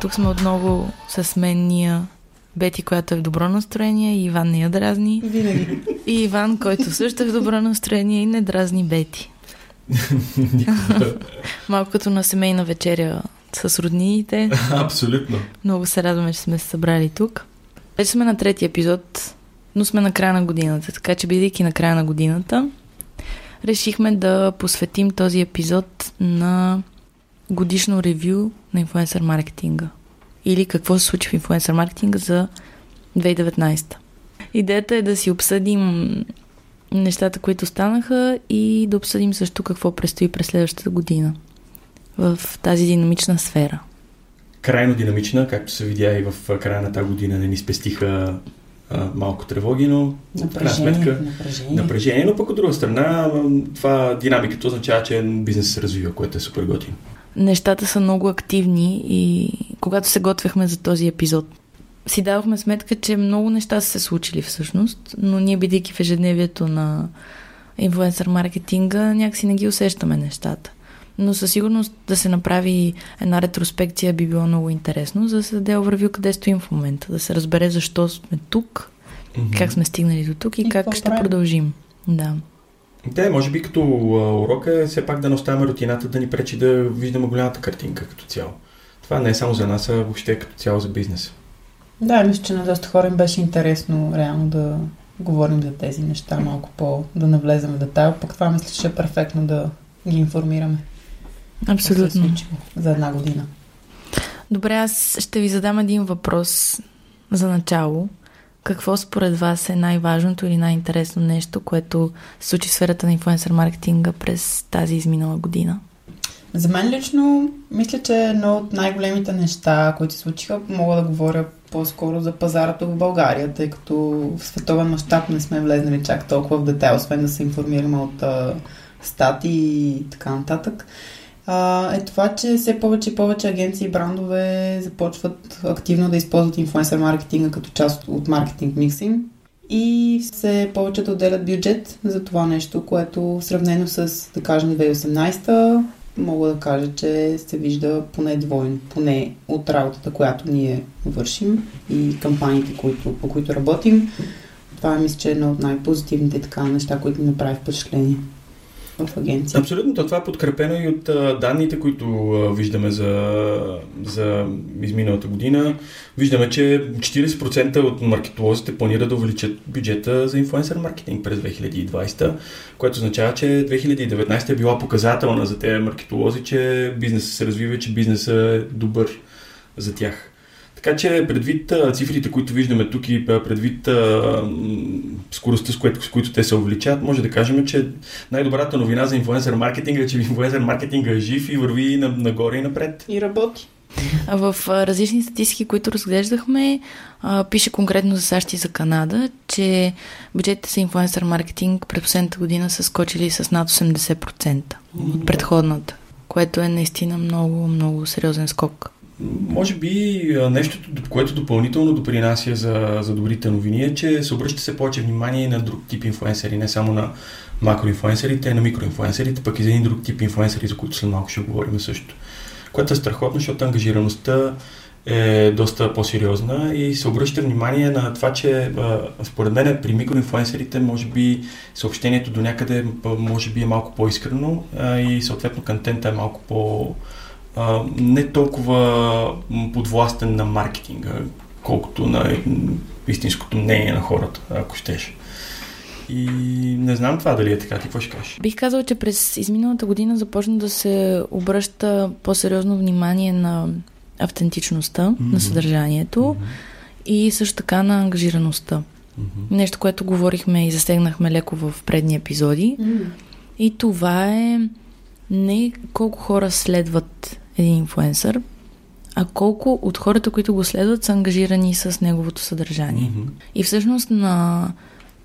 Тук сме отново с мен Ния, Бети, която е в добро настроение, и Иван не я дразни. Винаги. И Иван, който също е в добро настроение и не дразни Бети. Малко като на семейна вечеря с роднините. Абсолютно. Много се радваме, че сме се събрали тук. Вече сме на третия епизод, но сме на края на годината. Така че, бидейки на края на годината, решихме да посветим този епизод на годишно ревю на инфлуенсър маркетинга. Или какво се случи в инфлуенсър маркетинга за 2019. Идеята е да си обсъдим нещата, които станаха, и да обсъдим също какво предстои през следващата година в тази динамична сфера. Крайно динамична, както се видя и в края на тази година, не ни спестиха малко тревоги, но напрежение, но пък от друга страна това динамиката означава, че бизнес се развива, което е супер готино. Нещата са много активни и когато се готвехме за този епизод, си давахме сметка, че много неща са се случили всъщност, но ние, бидейки в ежедневието на инфлуенсър маркетинга, някакси не ги усещаме нещата. Но със сигурност да се направи една ретроспекция би било много интересно, за да се даде овървю къде стоим в момента, да се разбере защо сме тук, как сме стигнали до тук и как ще продължим. Да. Да, може би като урок е все пак да не оставяме рутината да ни пречи да виждаме голямата картинка като цяло. Това не е само за нас, а въобще като цяло за бизнес. Да, мисля, че на доста хора им беше интересно реално да говорим за тези неща, малко да навлезем в детайл, пък това мисля, че е перфектно да ги информираме. Абсолютно. За една година. Добре, аз ще ви задам един въпрос за начало. Какво според вас е най-важното или най-интересно нещо, което се случи в сферата на инфлуенсър маркетинга през тази изминала година? За мен лично мисля, че едно от най-големите неща, които се случиха, мога да говоря по-скоро за пазара тук в България, тъй като в световен мащаб не сме влезнали чак толкова в детайл, освен да се информираме от статии и така нататък. Е това, че все повече и повече агенции и брандове започват активно да използват инфлуенсър маркетинга като част от маркетинг миксинг и все повече да отделят бюджет за това нещо, което сравнено с, да кажем, 2018-та, мога да кажа, че се вижда поне двойно, поне от работата, която ние вършим и кампаниите, по които работим. Това мисля, че е едно от най-позитивните така неща, които ми прави впечатление. Абсолютно, това е подкрепено и от данните, които виждаме за изминалата година. Виждаме, че 40% от маркетолозите планират да увеличат бюджета за инфлуенсър маркетинг през 2020, което означава, че 2019 е била показателна за тези маркетолози, че бизнесът се развива, че бизнесът е добър за тях. Така че предвид цифрите, които виждаме тук, и предвид скоростта, с които те се увеличат, може да кажем, че най-добрата новина за инфлуенсър маркетинга е, че инфлуенсър маркетинга е жив и върви нагоре и напред. И работи. А в различни статистики, които разглеждахме, пише конкретно за САЩ и за Канада, че бюджетите за инфлуенсър маркетинг през последната година са скочили с над 80% от предходната, което е наистина много, много сериозен скок. Може би нещото, което допълнително допринася за добрите новини, е, че се обръща се повече внимание на друг тип инфлуенсъри, не само на макроинфлуенсърите, а на микроинфлуенсърите, пък и за един друг тип инфлуенсъри, за които след малко ще говорим също. Което е страхотно, защото ангажираността е доста по-сериозна и се обръща внимание на това, че според мен при микроинфлуенсърите може би съобщението до някъде може би е малко по-искрено и съответно контента е малко по- не толкова подвластен на маркетинга, колкото на истинското мнение на хората, ако щеш. И не знам това дали е така. Какво ще кажеш? Бих казала, че през изминалата година започна да се обръща по-сериозно внимание на автентичността, на съдържанието и също така на ангажираността. Нещо, което говорихме и засегнахме леко в предни епизоди. И това е не колко хора следват един инфлуенсър, а колко от хората, които го следват, са ангажирани с неговото съдържание. И всъщност на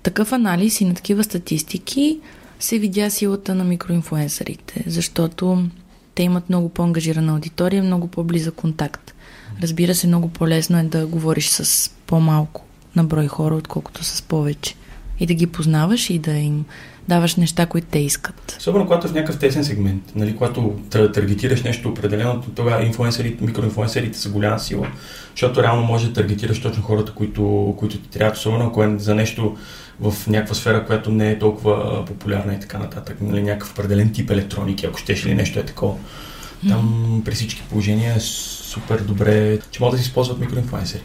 такъв анализ и на такива статистики се видя силата на микроинфлуенсърите, защото те имат много по-ангажирана аудитория, много по-близък контакт. Разбира се, много по-лесно е да говориш с по-малко на брой хора, отколкото с повече. И да ги познаваш и да им даваш неща, които те искат. Особено когато в някакъв тесен сегмент, нали, когато таргетираш нещо определено, тогава инфлуенсерите, микроинфлуенсерите са голяма сила, защото реално може да таргетираш точно хората, които ти трябват, особено ако е за нещо в някаква сфера, която не е толкова популярна и така нататък, нали, някакъв определен тип електроники, ако щеш или нещо е такова. Там при всички положения е супер добре, че могат да се използват микроинфлуенсери.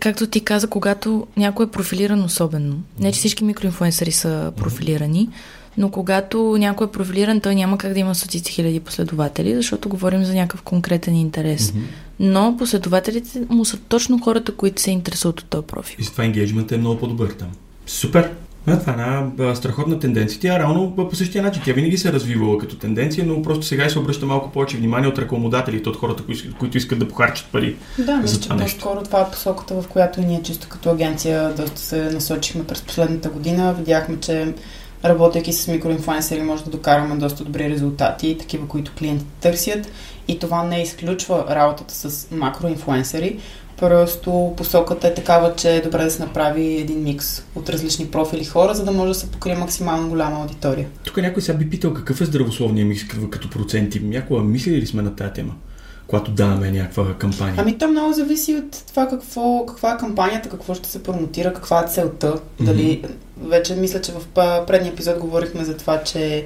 Както ти каза, когато някой е профилиран особено, не че всички микроинфлуенсъри са профилирани, но когато някой е профилиран, той няма как да има стотици хиляди последователи, защото говорим за някакъв конкретен интерес. Но последователите му са точно хората, които се интересуват от този профил. И това енгейджментът е много по-добър там. Супер! Това е една страхотна тенденция. Тя реално по същия начин. Тя винаги се е развивала като тенденция, но просто сега се обръща малко повече внимание от рекламодателите, от хората, които искат да похарчат пари. Да, мисля, че по-скоро това е посоката, в която ние чисто като агенция доста се насочихме през последната година. Видяхме, че работейки с микроинфлуенсери може да докараме доста добри резултати, такива, които клиентите търсят. И това не изключва работата с макроинфлуенсери. Просто посоката е такава, че е добре да се направи един микс от различни профили хора, за да може да се покрие максимално голяма аудитория. Тук някой сега би питал какъв е здравословният микс като проценти. Някога мислили ли сме на тази тема, когато даваме някаква кампания? Ами то много зависи от това каква е кампанията, какво ще се промотира, каква е целта. Дали, вече мисля, че в предния епизод говорихме за това, че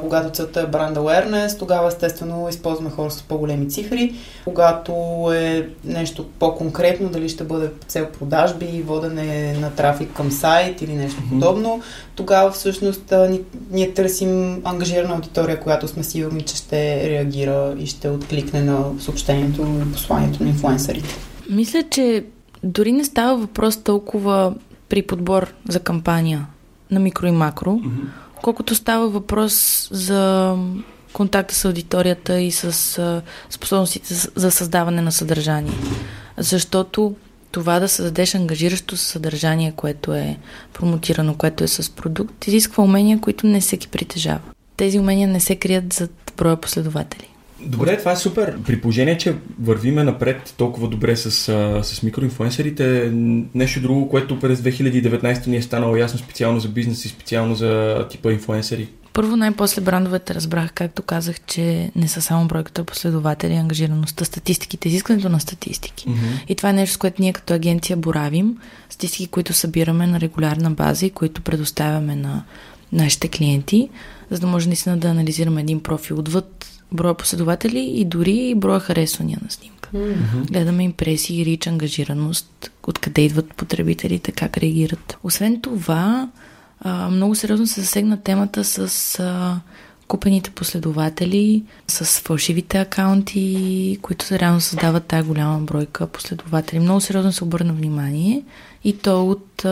когато целта е brand awareness, тогава естествено използваме хора с по-големи цифри. Когато е нещо по-конкретно, дали ще бъде цел продажби и водене на трафик към сайт или нещо подобно, тогава всъщност ние търсим ангажирана аудитория, която сме сигурни, че ще реагира и ще откликне на съобщението и посланието на инфлуенсърите. Мисля, че дори не става въпрос толкова при подбор за кампания на микро и макро, колкото става въпрос за контакта с аудиторията и с способностите за създаване на съдържание. Защото това да създадеш ангажиращо съдържание, което е промотирано, което е с продукт, изисква умения, които не всеки притежава. Тези умения не се крият зад броя последователи. Добре, това е супер. При положение, че вървиме напред толкова добре с микроинфлуенсерите, нещо друго, което през 2019 ни е станало ясно специално за бизнес и специално за типа инфлуенсери. Първо, най-после брандовете разбрах, както казах, че не са само бройката последователи, ангажираността, статистиките, изискването на статистики. И това е нещо, с което ние като агенция боравим. Статистики, които събираме на регулярна база и които предоставяме на нашите клиенти, за да може наистина да анализираме един профил отвъд броя последователи и дори броя харесвания на снимка. Гледаме импресии, рич, ангажираност, откъде идват потребителите, как реагират. Освен това, много сериозно се засегна темата с купените последователи, с фалшивите акаунти, които реално създават тая голяма бройка последователи. Много сериозно се обърна внимание и то от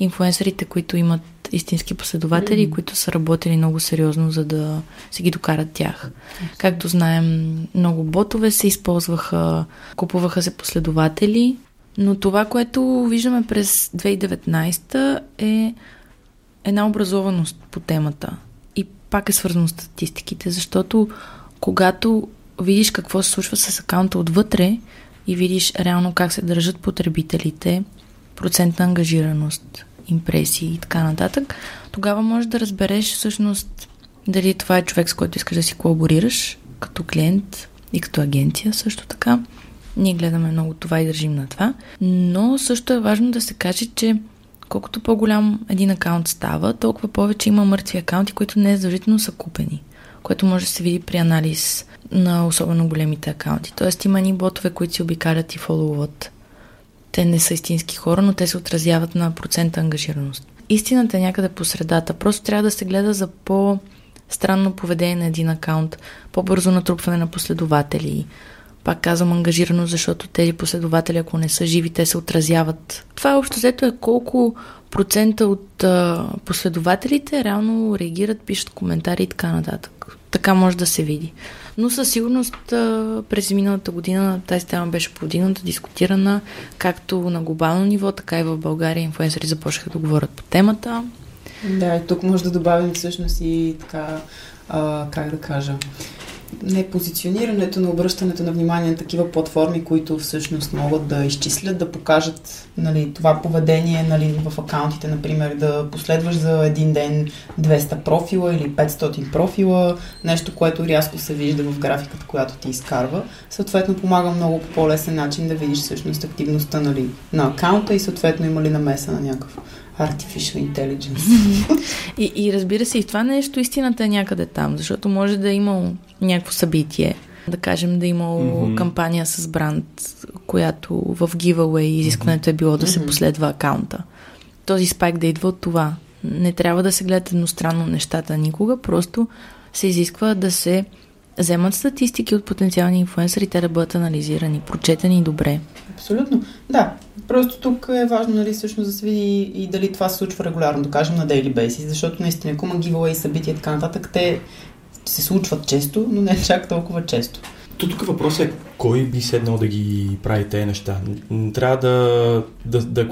инфлуенсърите, които имат истински последователи, които са работили много сериозно, за да се ги докарат тях. Както знаем, много ботове се използваха, купуваха се последователи, но това, което виждаме през 2019 е една образованост по темата. И пак е свързано с статистиките, защото когато видиш какво се случва с акаунта отвътре и видиш реално как се държат потребителите, процент на ангажираност, импресии и така нататък, тогава можеш да разбереш всъщност дали това е човек, с който искаш да си колаборираш като клиент и като агенция също така. Ние гледаме много това и държим на това, но също е важно да се каже, че колкото по-голям един акаунт става, толкова повече има мъртви акаунти, които не задължително са купени, което може да се види при анализ на особено големите акаунти. Тоест има ни ботове, които си обикалят и фоловуват. Те не са истински хора, но те се отразяват на процента ангажираност. Истината е някъде по средата. Просто трябва да се гледа за по-странно поведение на един акаунт, по-бързо натрупване на последователи. Пак казвам ангажираност, защото тези последователи, ако не са живи, те се отразяват. Това общо взето е колко процента от последователите реално реагират, пишат коментари и така нататък. Така може да се види. Но със сигурност през миналата година тази тема беше повдигната, дискутирана, както на глобално ниво, така и в България инфлуенсъри започнаха да говорят по темата. Да, и тук може да добавим всъщност и така, как да кажа, позиционирането, на обръщането на внимание на такива платформи, които всъщност могат да изчислят, да покажат това поведение в акаунтите, например, да последваш за един ден 200 профила или 500 профила, нещо, което рязко се вижда в графиката, която ти изкарва. Съответно, помага много по по-лесен начин да видиш всъщност активността на акаунта и съответно има ли намеса на някакъв Artificial Intelligence. И разбира се, и това нещо истината е някъде там, защото може да е имало някакво събитие. Да кажем, да е имало кампания с бранд, която в giveaway изискването е било да се последва акаунта. Този спайк да идва от това. Не трябва да се гледат едностранно нещата никога, просто се изисква да се вземат статистики от потенциални инфлуенсъри, те да бъдат анализирани, прочетени добре. Абсолютно. Да, просто тук е важно, всъщност да се види и дали това се случва регулярно, да кажем на daily basis, защото наистина, ако има giveaway събития и така нататък, те се случват често, но не чак толкова често. Тук въпросът е кой би седнал да ги прави тези неща. Трябва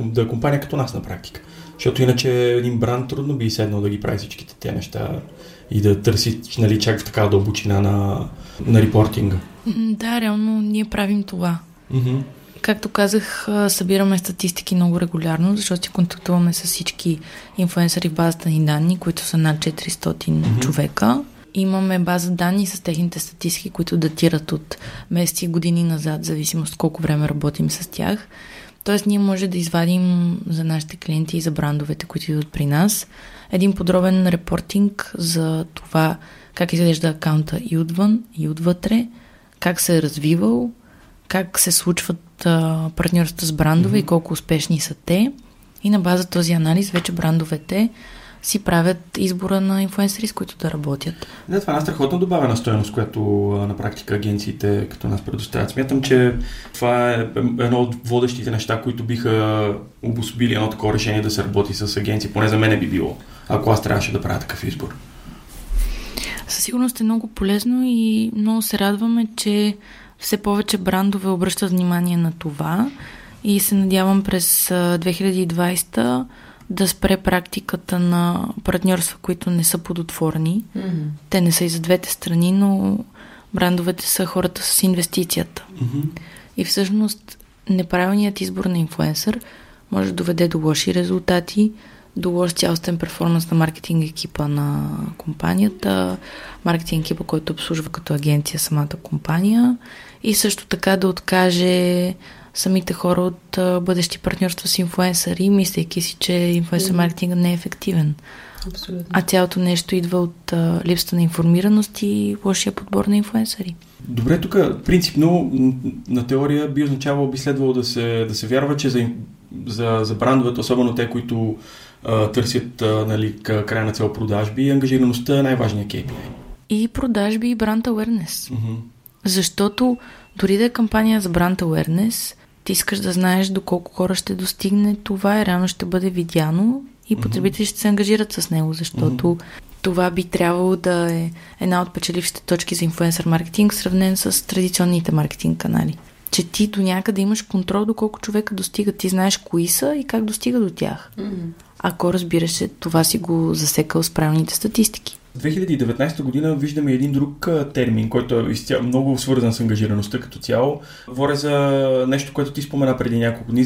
да компания като нас на практика, защото иначе един бранд трудно би седнал да ги прави всичките тези неща и да търсиш чак в такава дълбочина на репортинга. Да, реално ние правим това. Както казах, събираме статистики много регулярно, защото се контактуваме с всички инфлуенсъри в базата ни данни, които са над 400 човека. Имаме база данни с техните статистики, които датират от месеци и години назад, зависимост колко време работим с тях. Тоест ние може да извадим за нашите клиенти и за брандовете, които идват при нас, един подробен репортинг за това как изглежда акаунта и отвън, и отвътре, как се е развивал, как се случват партньорствата с брандове и колко успешни са те. И на база този анализ вече брандовете си правят избора на инфлуенсъри, с които да работят. Да, това е една страхотно добавена стойност, която на практика агенциите като нас предоставят. Смятам, че това е едно от водещите неща, които биха обособили едно такова решение да се работи с агенции. Поне за мен би било, ако аз трябваше да правя такъв избор. Със сигурност е много полезно и много се радваме, че все повече брандове обръщат внимание на това и се надявам през 2020 да спре практиката на партньорства, които не са плодотворни. Те не са и за двете страни, но брандовете са хората с инвестицията. И всъщност неправилният избор на инфлуенсър може да доведе до лоши резултати, до лош цялостен перформанс на маркетинг екипа на компанията, маркетинг екипа, който обслужва като агенция самата компания и също така да откаже самите хора от бъдещи партньорства с инфлуенсъри, мислейки си, че инфлуенсър маркетинга не е ефективен. Абсолютно. А цялото нещо идва от липсата на информираност и лошия подбор на инфлуенсъри. Добре, тук принципно на теория би означавало, би следвало да се вярва, че за брандовете, особено те, които търсят края на цел продажби, ангажираността е най-важният KPI. И продажби, и бранд ауернес. Защото дори да е кампания за бранд ауернес, ти искаш да знаеш доколко хора ще достигне това и реално ще бъде видяно и потребители ще се ангажират с него, защото това би трябвало да е една от печелившите точки за инфлуенсър маркетинг, сравнен с традиционните маркетинг канали. Че ти до някъде имаш контрол доколко човека достига, ти знаеш кои са и как достига до тях. Ако разбираш се, това си го засекал с правилните статистики. В 2019 година виждаме един друг термин, който е много свързан с ангажираността като цяло. Говоря за нещо, което ти спомена преди няколко дни,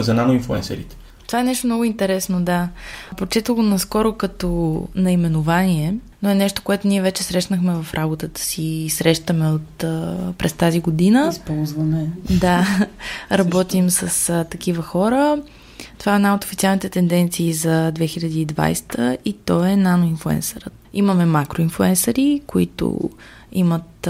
за наноинфлуенсерите. Това е нещо много интересно, да. Прочитах го наскоро като наименование, но е нещо, което ние вече срещнахме в работата си и срещаме през тази година. Използваме. Да, работим с такива хора. Това е една от официалните тенденции за 2020 и то е наноинфлуенсърът. Имаме макроинфлуенсъри, които имат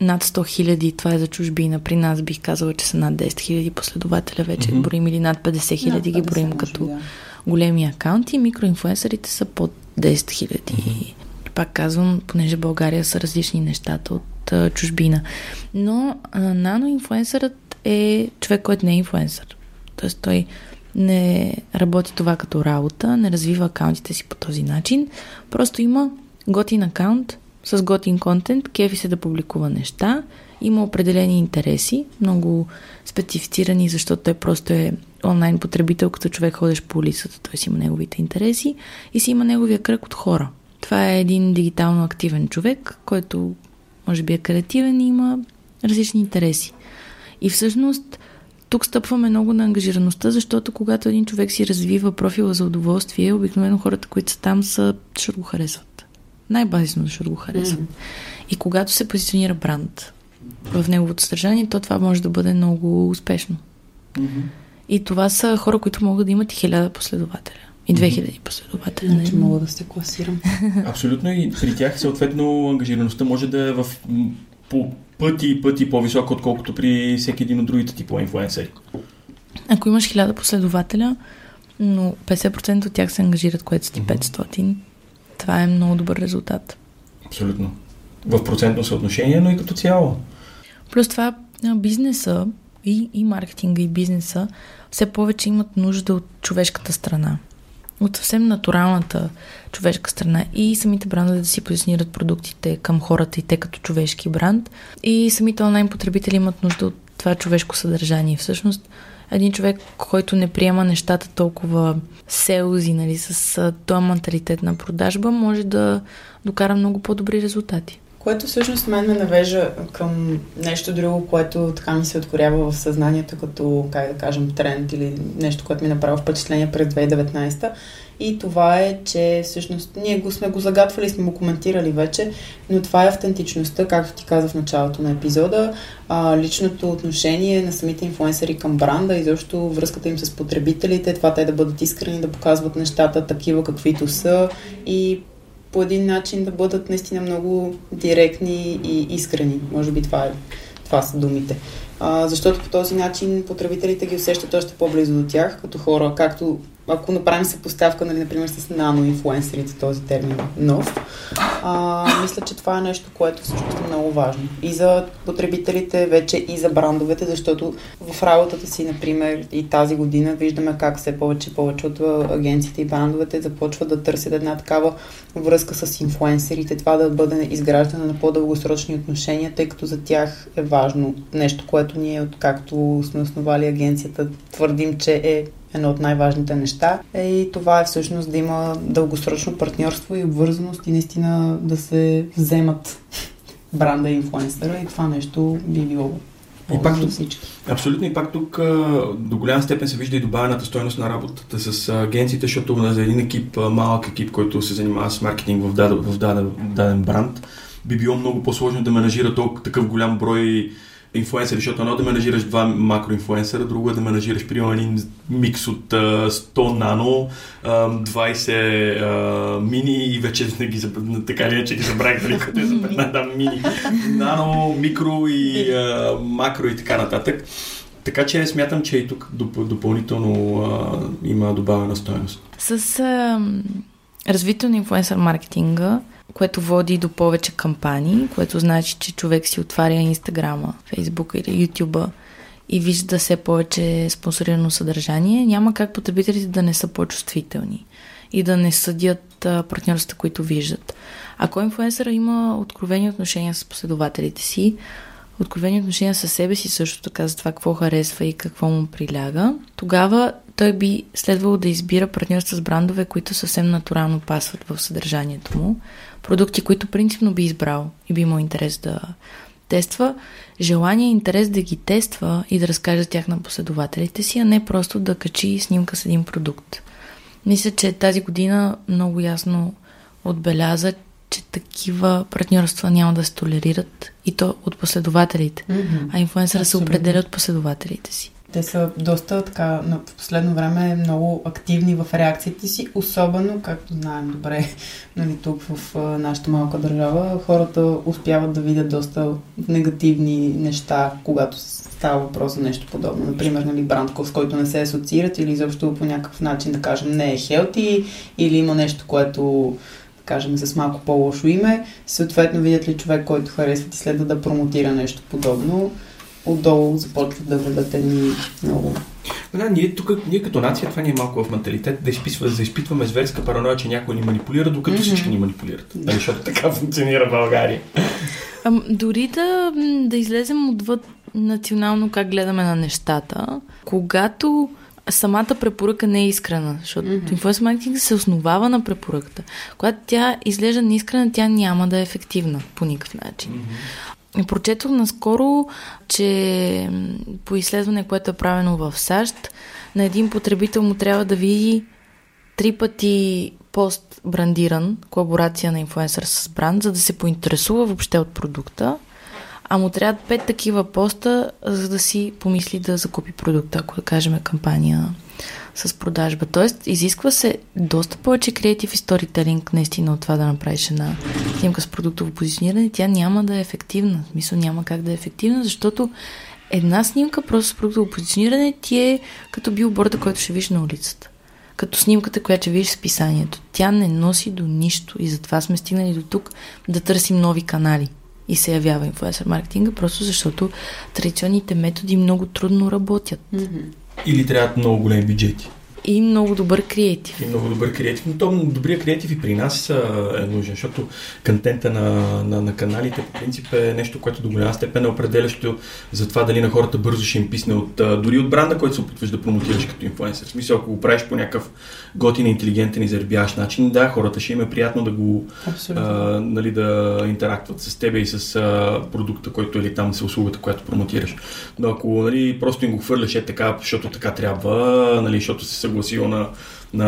над 100 000, това е за чужбина. При нас бих казала, че са над 10 000 последователя вече броим или над 50 хиляди ги броим като големи акаунти. Микроинфлуенсърите са под 10 хиляди. Пак казвам, понеже България са различни нещата от чужбина. Но наноинфлуенсърът е човек, който не е инфлуенсър. Тоест той не работи това като работа, не развива акаунтите си по този начин. Просто има готин акаунт с готин контент, кефи се да публикува неща, има определени интереси, много специфицирани, защото той просто е онлайн потребител, като човек ходиш по улицата, той си има неговите интереси и си има неговия кръг от хора. Това е един дигитално активен човек, който може би е креативен и има различни интереси. И всъщност тук стъпваме много на ангажираността, защото когато един човек си развива профила за удоволствие, обикновено хората, които са там, ще го харесват. Най-базисно ще го харесват. Mm-hmm. И когато се позиционира бранд в неговото съдържание, то това може да бъде много успешно. Mm-hmm. И това са хора, които могат да имат и 1000 последователя. И 2000 последователи. Значи мога да се класирам. Абсолютно, и при тях съответно ангажираността може да е в пъти по-висока, отколкото при всеки един от другите типа инфлуенсъри. Ако имаш 1000 последователя, но 50% от тях се ангажират, което са ти 500, това е много добър резултат. Абсолютно. В процентно съотношение, но и като цяло. Плюс това бизнеса и маркетинга, и бизнеса все повече имат нужда от човешката страна. От съвсем натуралната човешка страна, и самите брандове да си позиционират продуктите към хората и те като човешки бранд, и самите онлайн потребители имат нужда от това човешко съдържание. Всъщност един човек, който не приема нещата толкова селзи, нали, с този менталитет на продажба, може да докара много по-добри резултати. Което всъщност ме навежда към нещо друго, което така ми се откорява в съзнанието като, как да кажем, тренд или нещо, което ми направи впечатление през 2019. И това е, че всъщност ние сме го загатвали, сме го коментирали вече, но това е автентичността, както ти каза в началото на епизода, личното отношение на самите инфлуенсъри към бранда и защо връзката им с потребителите, това те да бъдат искрени, да показват нещата такива каквито са и по един начин да бъдат наистина много директни и искрени. Може би това са думите. Защото по този начин потребителите ги усещат още по-близо до тях, като хора, както ако направим съпоставка, нали, например, с наноинфлуенсерите, този термин нов, мисля, че това е нещо, което всъщност е много важно. И за потребителите вече, и за брандовете, защото в работата си, например, и тази година виждаме как все повече от агенциите и брандовете започват да търсят една такава връзка с инфлуенсерите, това да бъде изграждане на по-дългосрочни отношения, тъй като за тях е важно нещо, което ние, откакто сме основали агенцията, твърдим, че е едно от най-важните неща. И това е всъщност да има дългосрочно партньорство и обвързаност и наистина да се вземат бранда и инфлуенсъра, и това нещо би било полезно всички. Абсолютно, и пак тук до голяма степен се вижда и добавената стойност на работата с агенциите, защото за един екип, малък екип, който се занимава с маркетинг в даден бранд, би било много по-сложно да менажира такъв голям брой инфлуенсър, защото едно да менажираш 2 макроинфлуенсъра, друго е да менажираш примерно един микс от 100 нано, 20 мини и вече така ли, че ги забравих, дали като е за 15 мини, нано, микро и макро и така нататък. Така че смятам, че и тук допълнително има добавена стойност. С развитието на инфлуенсър маркетинга, което води до повече кампании, което значи, че човек си отваря Инстаграма, Фейсбука или Ютюба и вижда все повече спонсорирано съдържание, няма как потребителите да не са по-чувствителни и да не съдят партньорствата, които виждат. Ако инфлуенсъра има откровени отношения с последователите си, откровени отношения със себе си също така за това какво харесва и какво му приляга, тогава той би следвало да избира партньорства с брандове, които съвсем натурално пасват в съдържанието му, продукти, които принципно би избрал и би имал интерес да тества, желание и интерес да ги тества и да разкаже за тях на последователите си, а не просто да качи снимка с един продукт. Мисля, че тази година много ясно отбеляза, че такива партньорства няма да се толерират, и то от последователите, а инфлуенсъра се определя от последователите си. Те са доста така, в последно време много активни в реакциите си, особено, както знаем добре, нали, тук в нашата малка държава, хората успяват да видят доста негативни неща, когато става въпрос за нещо подобно. Например, нали, бранд, с който не се асоциират или изобщо по някакъв начин, да кажем, не е хелти или има нещо, което, кажем, с малко по-лошо име. Съответно, видят ли човек, който харесва, и следва да промотира нещо подобно, отдолу започват да бъдат едни много. Да, ние като нация, това ни е малко в менталитет, да изпитваме зверска параноя, че някой ни манипулира, докато всички ни манипулират. Да. Защото така функционира България. Дори да излезем отвъд национално как гледаме на нещата, когато самата препоръка не е искрена, защото инфлуенсър маркетинг се основава на препоръката. Когато тя изглежда неискрена, тя няма да е ефективна по никакъв начин. Прочетох наскоро, че по изследване, което е правено в САЩ, на един потребител му трябва да види 3 пъти пост брандиран, колаборация на инфлуенсър с бранд, за да се поинтересува въобще от продукта, а му трябват 5 такива поста, за да си помисли да закупи продукта, ако да кажем кампания с продажба. Тоест, изисква се доста повече креатив и сторителинг наистина от това да направиш една снимка с продуктово позициониране. Тя няма да е ефективна. В смисъл няма как да е ефективна, защото една снимка просто с продуктово позициониране ти е като билборда, който ще видиш на улицата. Като снимката, която ще видиш в списанието. Тя не носи до нищо и затова сме стигнали до тук да търсим нови канали. И се явява инфлуенсър маркетинга, просто защото традиционните методи много трудно работят. Или трябват много големи бюджети. И много добър креатив. Но то добрия креатив и при нас е нужен, защото контента на каналите по принцип е нещо, което до голяма степен е определящо за това дали на хората бързо ще им писне дори от бранда, който се опитваш да промотираш като инфлуенсър. В смисъл, ако го правиш по някакъв готин, интелигентен и заребяващ начин, да, хората ще им е приятно да го да интерактват с тебе и с продукта, който или там с услугата, която промотираш. Но ако просто им го хвърляш така, защото така трябва, защото се съгласил на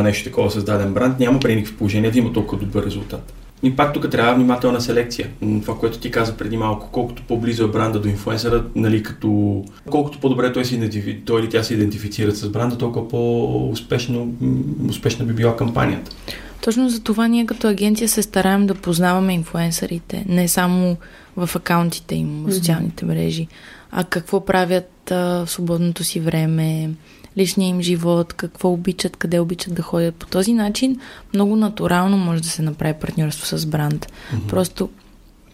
нещо такова създаден бранд, няма при никакви положения да има толкова добър резултат. И пак тук трябва внимателна селекция. Това, което ти каза преди малко, колкото по-близо е бранда до инфлуенсъра, колкото по-добре той или тя се идентифицират с бранда, толкова по-успешна би била кампанията. Точно за това ние като агенция се стараем да познаваме инфлуенсърите, не само в акаунтите им, в социалните мрежи, а какво правят в свободното си време, личния им живот, какво обичат, къде обичат да ходят. По този начин много натурално може да се направи партньорство с бранд. Просто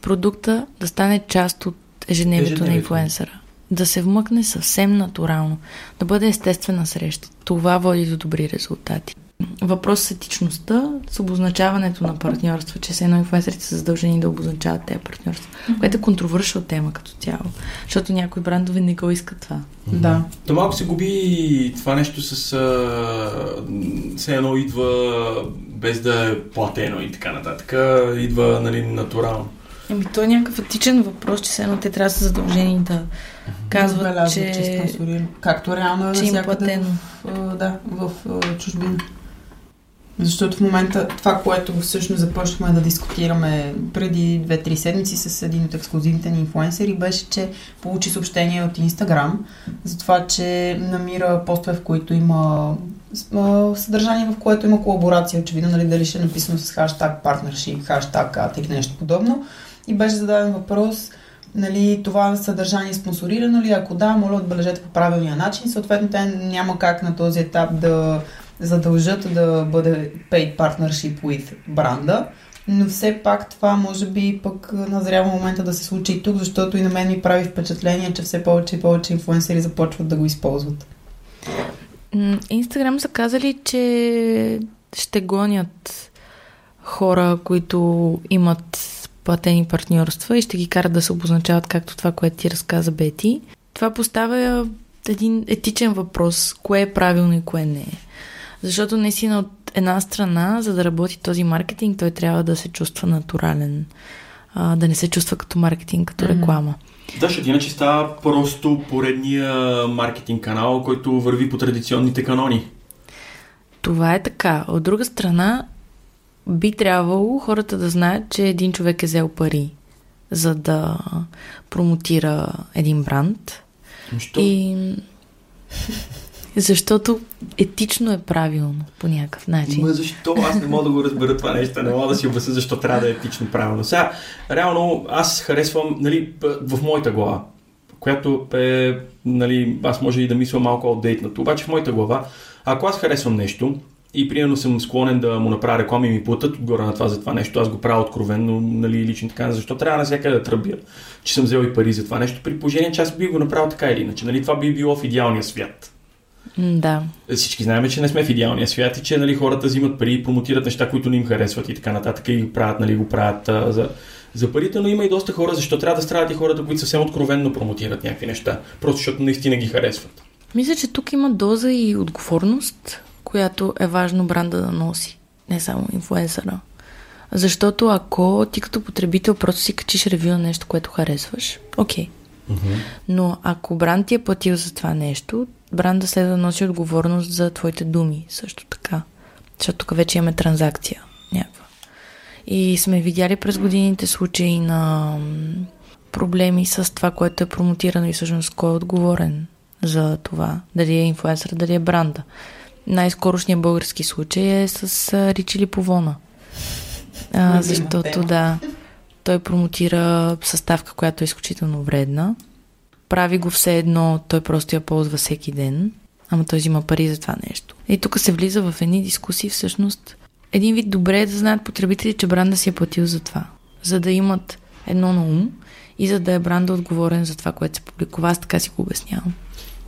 продукта да стане част от ежедневието на инфлуенсъра. Да се вмъкне съвсем натурално. Да бъде естествена среща. Това води до добри резултати. Въпрос с етичността, с обозначаването на партньорства, че все едно инфлуенсърите са задължени да обозначават тези партньорства, което е контровършна тема като цяло, защото някои брандове не го искат това. Да. То малко се губи това нещо с все едно идва без да е платено и така нататък, идва натурално. То е някакъв етичен въпрос, че все едно те трябва да са задължени да казват, белязва, че както реално е платено в чужбина. Защото в момента това, което всъщност започнахме да дискутираме преди 2-3 седмици с един от ексклюзивните ни инфлуенсери, беше, че получи съобщение от Instagram за това, че намира постове, в които има съдържание, в което има колаборация. Очевидно, дали ще е написано с хаштаг partnership, хаштаг ад или нещо подобно. И беше зададен въпрос, това съдържание спонсорирано ли? Ако да, моля отбележете по правилния начин. Съответно, те няма как на този етап да задължат да бъде paid partnership with бранда, но все пак това може би пък назрява момента да се случи и тук, защото и на мен ми прави впечатление, че все повече и повече инфлуенсери започват да го използват. Инстаграм са казали, че ще гонят хора, които имат платени партньорства и ще ги карат да се обозначават както това, което ти разказа Бети. Това поставя един етичен въпрос, кое е правилно и кое не е. Защото наистина от една страна, за да работи този маркетинг, той трябва да се чувства натурален. Да не се чувства като маркетинг, като реклама. Да, защото иначе става просто поредния маркетинг канал, който върви по традиционните канони. Това е така. От друга страна, би трябвало хората да знаят, че един човек е взел пари, за да промотира един бранд. Защо? Защото етично е правилно по някакъв начин. Но защо? Аз не мога да го разбера това нещо. Не мога да си обясня защо трябва да е етично правилно. Сега, реално, аз харесвам в моята глава, която е, аз може и да мисля малко аутдейтнато. Обаче в моята глава, ако аз харесвам нещо и примерно съм склонен да му направя реклами и ми платят отгоре на това за това нещо, аз го правя откровенно, лично така, защо трябва на всяка да тръбя, че съм взел и пари за това нещо, при положение, че аз би го направил така или иначе. Това би било в идеалния свят. Да. Всички знаем, че не сме в идеалния свят и че хората взимат пари и промотират неща, които не им харесват и така нататък и го правят за парите, но има и доста хора, защо трябва да страдат и хората, които съвсем откровенно промотират някакви неща, просто защото наистина ги харесват. Мисля, че тук има доза и отговорност, която е важно бранда да носи, не само инфлуенсъра. Защото ако ти като потребител просто си качиш ревю на нещо, което харесваш, окей. Mm-hmm. Но ако бранд ти е платил за това нещо, бранда следва да носи отговорност за твоите думи също така. Защото тук вече имаме транзакция някаква. И сме видяли през годините случаи на проблеми с това, което е промотирано и всъщност кой е отговорен за това. Дали е инфлуенсър, дали е бранда. Най-скорошният български случай е с Ричи Липовона. Защото да, той промотира съставка, която е изключително вредна. Прави го все едно, той просто я ползва всеки ден, ама той взима пари за това нещо. И тук се влиза в едни дискусии, всъщност един вид добре е да знаят потребители, че бранда си е платил за това. За да имат едно на ум и за да е бранда отговорен за това, което се публикува. Аз така си го обяснявам.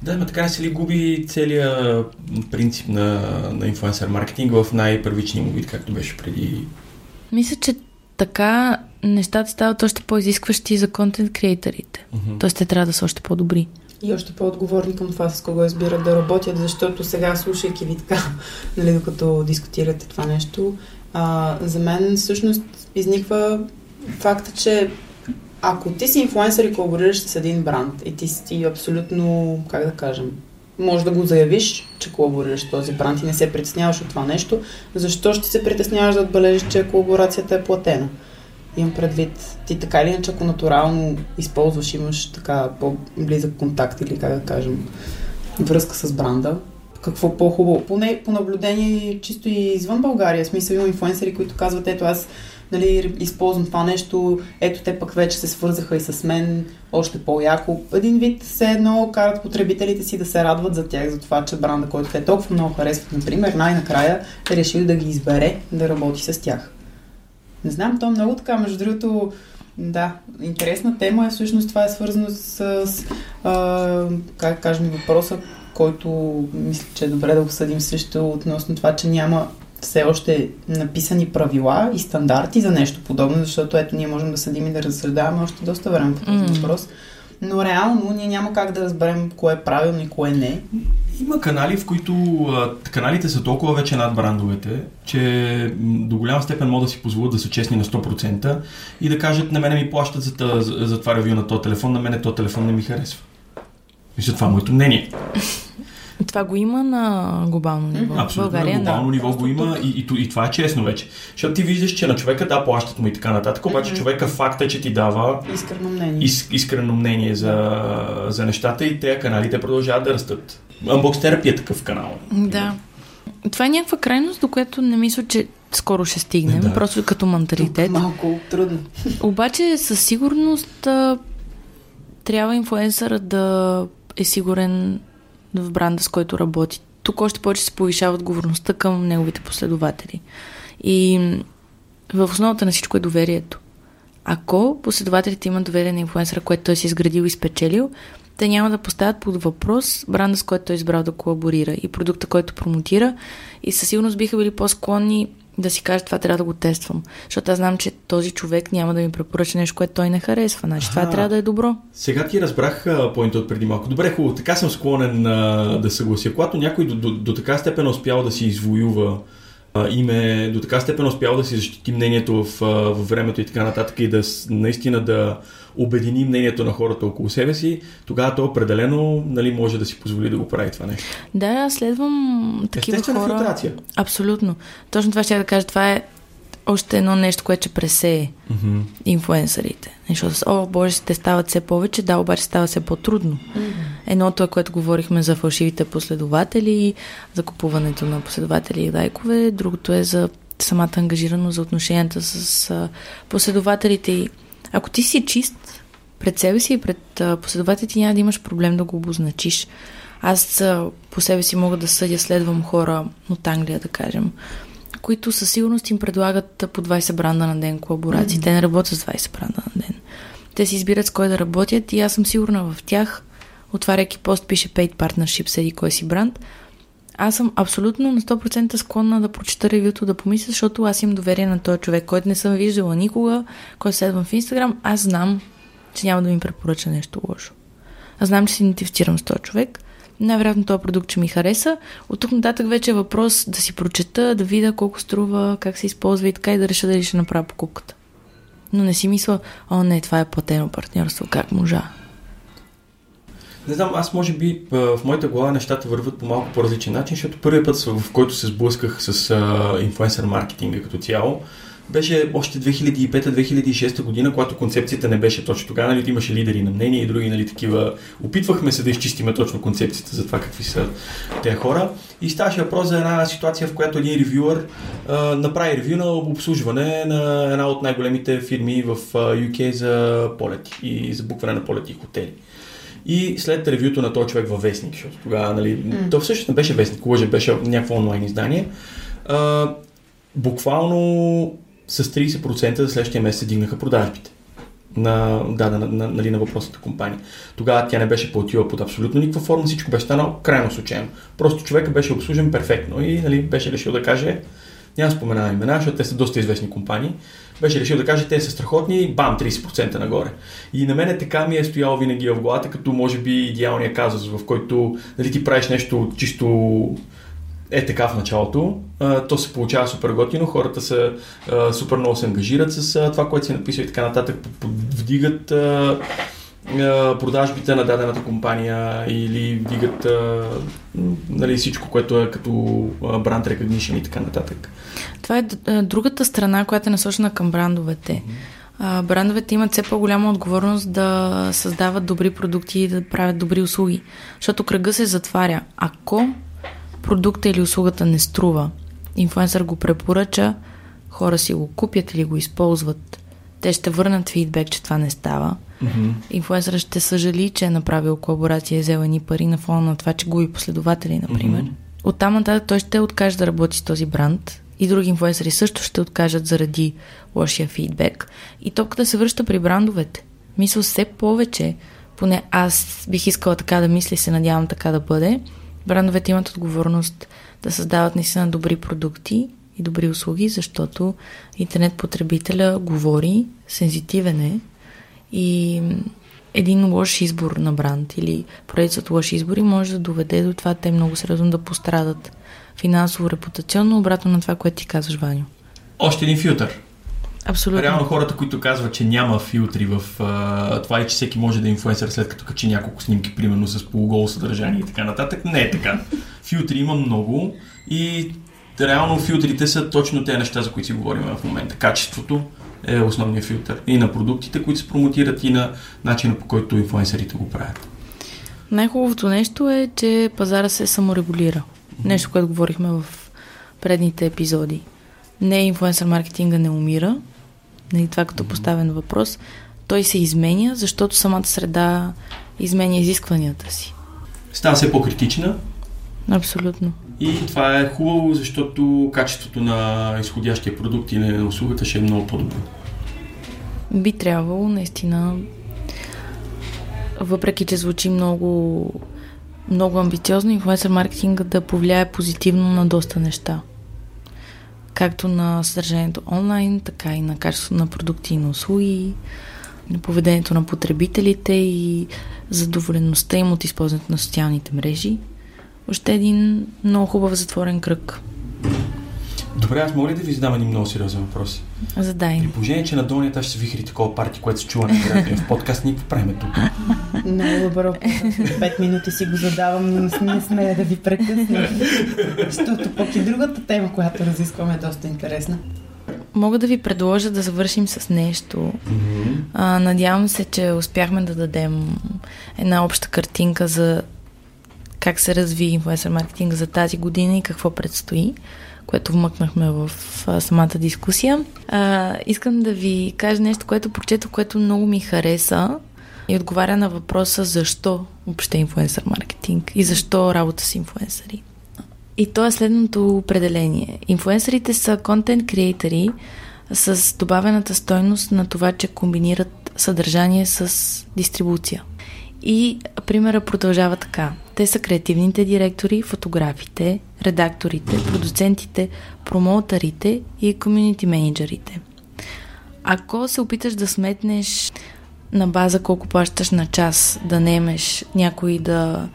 Да, но така се ли губи целият принцип на инфлуенсър маркетинг в най-първичния му вид, както беше преди? Мисля, че така нещата стават още по-изискващи за контент-креаторите. Mm-hmm. Тоест те трябва да са още по-добри. И още по-отговорни към това, с кого избират да работят, защото сега, слушайки ви така, нали, докато дискутирате това нещо, за мен всъщност изниква факта, че ако ти си инфлуенсър и колаборираш с един бранд и ти си абсолютно, как да кажем, може да го заявиш, че колаборираш този бранд и не се притесняваш от това нещо, защо ще се притесняваш да отбележиш, че колаборацията е платена? Имам предвид, ти така или иначе, ако натурално използваш, имаш така по-близък контакт или, как да кажем, връзка с бранда, какво по-хубаво? Поне по наблюдение чисто и извън България, в смисъл има инфлуенсъри, които казват, ето аз нали, използвам това нещо, ето те пък вече се свързаха и с мен още по-яко. Един вид все едно карат потребителите си да се радват за тях, за това, че бранда, който те толкова много харесват, например, най-накрая е решил да ги избере да работи с тях. Не знам, то е много така, между другото, да, интересна тема е всъщност това е свързано с как кажем въпроса, който мисля, че е добре да обсъдим също относно това, че няма все още написани правила и стандарти за нещо подобно, защото ето ние можем да съдим и да разсъждаваме още доста време по този въпрос. Но реално ние няма как да разберем кое е правилно и кое не. Има канали, в които каналите са толкова вече над брандовете, че до голяма степен могат да си позволят да са честни на 100% и да кажат, на мене ми плащат за това ревю на този телефон, на мене този телефон не ми харесва. И за това моето мнение. Това го има на глобално ниво. Абсолютно, България, на глобално ниво го има и това е честно вече. Защото ти виждаш, че на човека да плащат му и така нататък, обаче човека факт е, че ти дава искрено мнение, искрено мнение за нещата и тези каналите продължават да растат. Unbox терапия е такъв канал. Да. Това е някаква крайност, до която не мисля, че скоро ще стигнем. Да. Просто като менталитет. Малко трудно. Обаче със сигурност трябва инфлуенсърът да е сигурен в бранда, с който работи. Тук още повече се повишава отговорността към неговите последователи. И в основата на всичко е доверието. Ако последователите имат доверие на инфлуенсъра, което той си изградил и спечелил, те няма да поставят под въпрос бранда, с който той избрал да колаборира и продукта, който промотира, и със сигурност биха били по-склонни да си кажат, това трябва да го тествам. Защото аз знам, че този човек няма да ми препоръча нещо, което той не харесва. Значи това трябва да е добро. Сега ти разбрах поинта от преди малко. Добре, хубаво, така съм склонен да съглася. Когато някой до така степен успял да си извоюва име, до така степен успял да си защити мнението във времето и така нататък и да наистина да обедини мнението на хората около себе си, тогава то определено нали, може да си позволи да го прави това нещо. Да, аз следвам такива естествена хора. Филтрация. Абсолютно. Точно това ще я да кажа. Това е още едно нещо, което ще пресее инфлуенсърите. Защото, о боже, те стават все повече, да, обаче става все по-трудно. Едното е, което говорихме за фалшивите последователи, за купуването на последователи и лайкове, другото е за самата ангажираност, за отношенията с последователите. Ако ти си чист пред себе си и пред последователите, няма да имаш проблем да го обозначиш. Аз по себе си мога да съдя, следвам хора от Англия, да кажем, които със сигурност им предлагат по 20 бранда на ден колаборации. Те не работят с 20 бранда на ден. Те си избират с кой да работят и аз съм сигурна в тях. Отваряйки пост, пише Paid Partnership, седи кой си бранд. Аз съм абсолютно на 100% склонна да прочета ревюто, да помисля, защото аз имам доверие на този човек, който не съм виждала никога, който следвам в Инстаграм. Аз знам, че няма да ми препоръча нещо лошо. Аз знам, че се идентифицирам с този човек. най-вероятно този продукт ще ми хареса. От тук нататък вече е въпрос да си прочета, да видя колко струва, как се използва и така, и да реша дали ще направя покупката. Но не си мисля, о не, това е платено партньорство, как можа? Не знам, аз може би в моята глава нещата върват по малко по-различен начин, защото първият път, в който се сблъсках с инфлуенсър маркетинга като цяло, беше още 2005-2006 година, когато концепцията не беше точно тогава, нали, имаше лидери на мнение и други, нали, такива. Опитвахме се да изчистиме точно концепцията за това какви са тези хора. И ставаше въпрос за една ситуация, в която един ревюър направи ревю на обслужване на една от най-големите фирми в UK за полети и за букване на полети и хотели. И след ревюто на този човек във Вестник, защото тогава, нали, то всъщност не беше Вестник, лъже, беше някакво онлайн издание, буквално с 30% за следващия месец дигнаха продажбите на въпросната компания. Тогава тя не беше платила под абсолютно никаква форма, всичко беше станало крайно случайно. Просто човекът беше обслужен перфектно и, нали, беше решил да каже, няма споменавам имена, защото те са доста известни компании, беше решил да каже, те са страхотни и бам, 30% нагоре. И на мен така ми е стояло винаги в главата, като може би идеалния казус, в който, нали, ти правиш нещо чисто е така в началото, то се получава супер готино, хората са супер много се ангажират с това, което си написал и така нататък, вдигат продажбите на дадената компания или вдигат, нали, всичко, което е като бранд recognition и така нататък. Това е другата страна, която е насочена към брандовете. Брандовете имат все по-голяма отговорност да създават добри продукти и да правят добри услуги, защото кръга се затваря. Ако продукта или услугата не струва, инфлуенсър го препоръча, хора си го купят или го използват, те ще върнат фидбек, че това не става. Mm-hmm. Инфлуенсърът ще съжали, че е направил колаборация и взел едни пари на фона на това, че губи последователи, например. Mm-hmm. Оттам нататък той ще откаже да работи с този бранд и други инфлуенсъри също ще откажат заради лошия фидбек. И топката се връща при брандовете. Мисля, все повече, поне аз бих искала така да мисля и се надявам така да бъде, брандовете имат отговорност да създават наистина добри продукти и добри услуги, защото интернет потребителя говори, сензитивен е и един лош избор на бранд или проект от лоши избори може да доведе до това те много сериозно да пострадат финансово, репутационно, обратно на това, което ти казваш, Ваню. Още един филтър. Абсолютно. Реално хората, които казват, че няма филтри в това и че всеки може да е инфлуенсър след като качи няколко снимки, примерно с полуголо съдържание и така нататък, не е така. Филтри има много и реално филтрите са точно тези неща, за които си говорим в момента. Качеството е основният филтър и на продуктите, които се промотират, и на начина, по който инфлуенсърите го правят. Най-хубавото нещо е, че пазара се саморегулира. Mm-hmm. Нещо, което говорихме в предните епизоди. Не, инфлуенсър маркетинга не умира, не, това като поставен въпрос, той се изменя, защото самата среда изменя изискванията си. Става се по-критична. Абсолютно. И това е хубаво, защото качеството на изходящия продукт и на услугата ще е много по-добро. Би трябвало, наистина, въпреки че звучи много, много амбициозно, инфлуенсър маркетинга да повлияе позитивно на доста неща. Както на съдържанието онлайн, така и на качеството на продукти и на услуги, на поведението на потребителите и задоволеността им от използването на социалните мрежи. Още един много хубав затворен кръг. Добре, аз мога ли да ви задам един много сериозен въпрос? Задай. При положение, че на долния етаж се вихри такова парти, което се чува невероятно в подкаст, ние какво правим тук? Много добро. 5 минути си го задавам, но не смея да ви прекъсна. Защото пък и другата тема, която разискваме, е доста интересна. Мога да ви предложа да завършим с нещо. Mm-hmm. Надявам се, че успяхме да дадем една обща картинка за как се разви инфлуенсър маркетинг за тази година и какво предстои, което вмъкнахме в самата дискусия. Искам да ви кажа нещо, което прочетох, което много ми хареса и отговаря на въпроса защо въобще инфлуенсър маркетинг и защо работа с инфлуенсъри. И то е следното определение. Инфлуенсърите са контент креатори с добавената стойност на това, че комбинират съдържание с дистрибуция. И примера продължава така. Те са креативните директори, фотографите, редакторите, продуцентите, промоутърите и комюнити менеджерите. Ако се опиташ да сметнеш на база колко плащаш на час, да наемеш някой да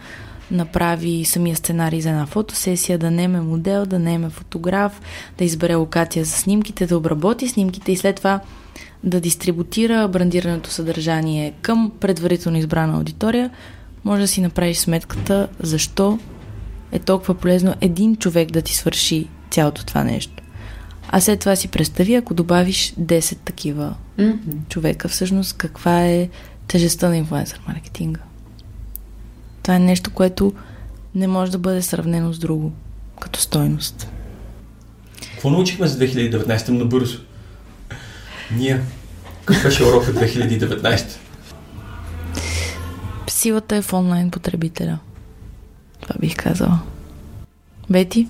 направи самия сценарий за една фотосесия, да наеме модел, да наеме фотограф, да избере локация за снимките, да обработи снимките и след това да дистрибутира брандираното съдържание към предварително избрана аудитория, може да си направиш сметката защо е толкова полезно един човек да ти свърши цялото това нещо. А след това си представи, ако добавиш 10 такива човека, всъщност каква е тежестта на инфлуенсър маркетинга. Това е нещо, което не може да бъде сравнено с друго, като стойност. Какво научихме за 2019 набързо? Ние. Какъв беше урокът 2019? Силата е в онлайн потребителя. Това бих казала. Бети?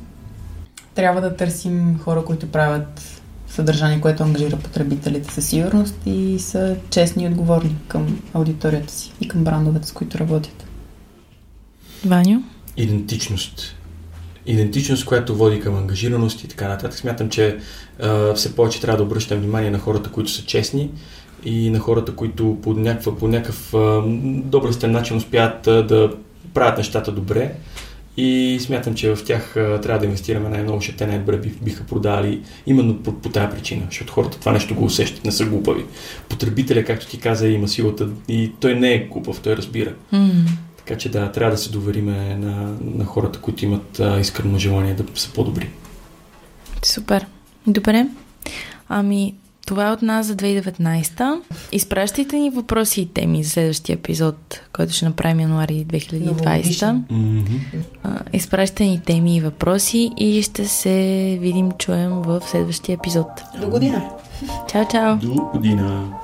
Трябва да търсим хора, които правят съдържание, което ангажира потребителите със сигурност и са честни и отговорни към аудиторията си и към брандовете, с които работят. Ваню? Идентичност. Идентичност, която води към ангажираност и така нататък. Смятам, че все повече трябва да обръщам внимание на хората, които са честни и на хората, които по някакъв добростен начин успяват да правят нещата добре. И смятам, че в тях трябва да инвестираме най-много, защото те най-добре биха продали именно по тази причина, защото хората това нещо го усещат, не са глупави. Потребителя, както ти каза, има силата и той не е глупав, той разбира. Така че да, трябва да се довериме на хората, които имат искрено желание да са по-добри. Супер. Добре. Ами, това е от нас за 2019. Изпращайте ни въпроси и теми за следващия епизод, който ще направим януари 2020. Изпращайте ни теми и въпроси и ще се видим, чуем в следващия епизод. До година! Чао, чао! До година!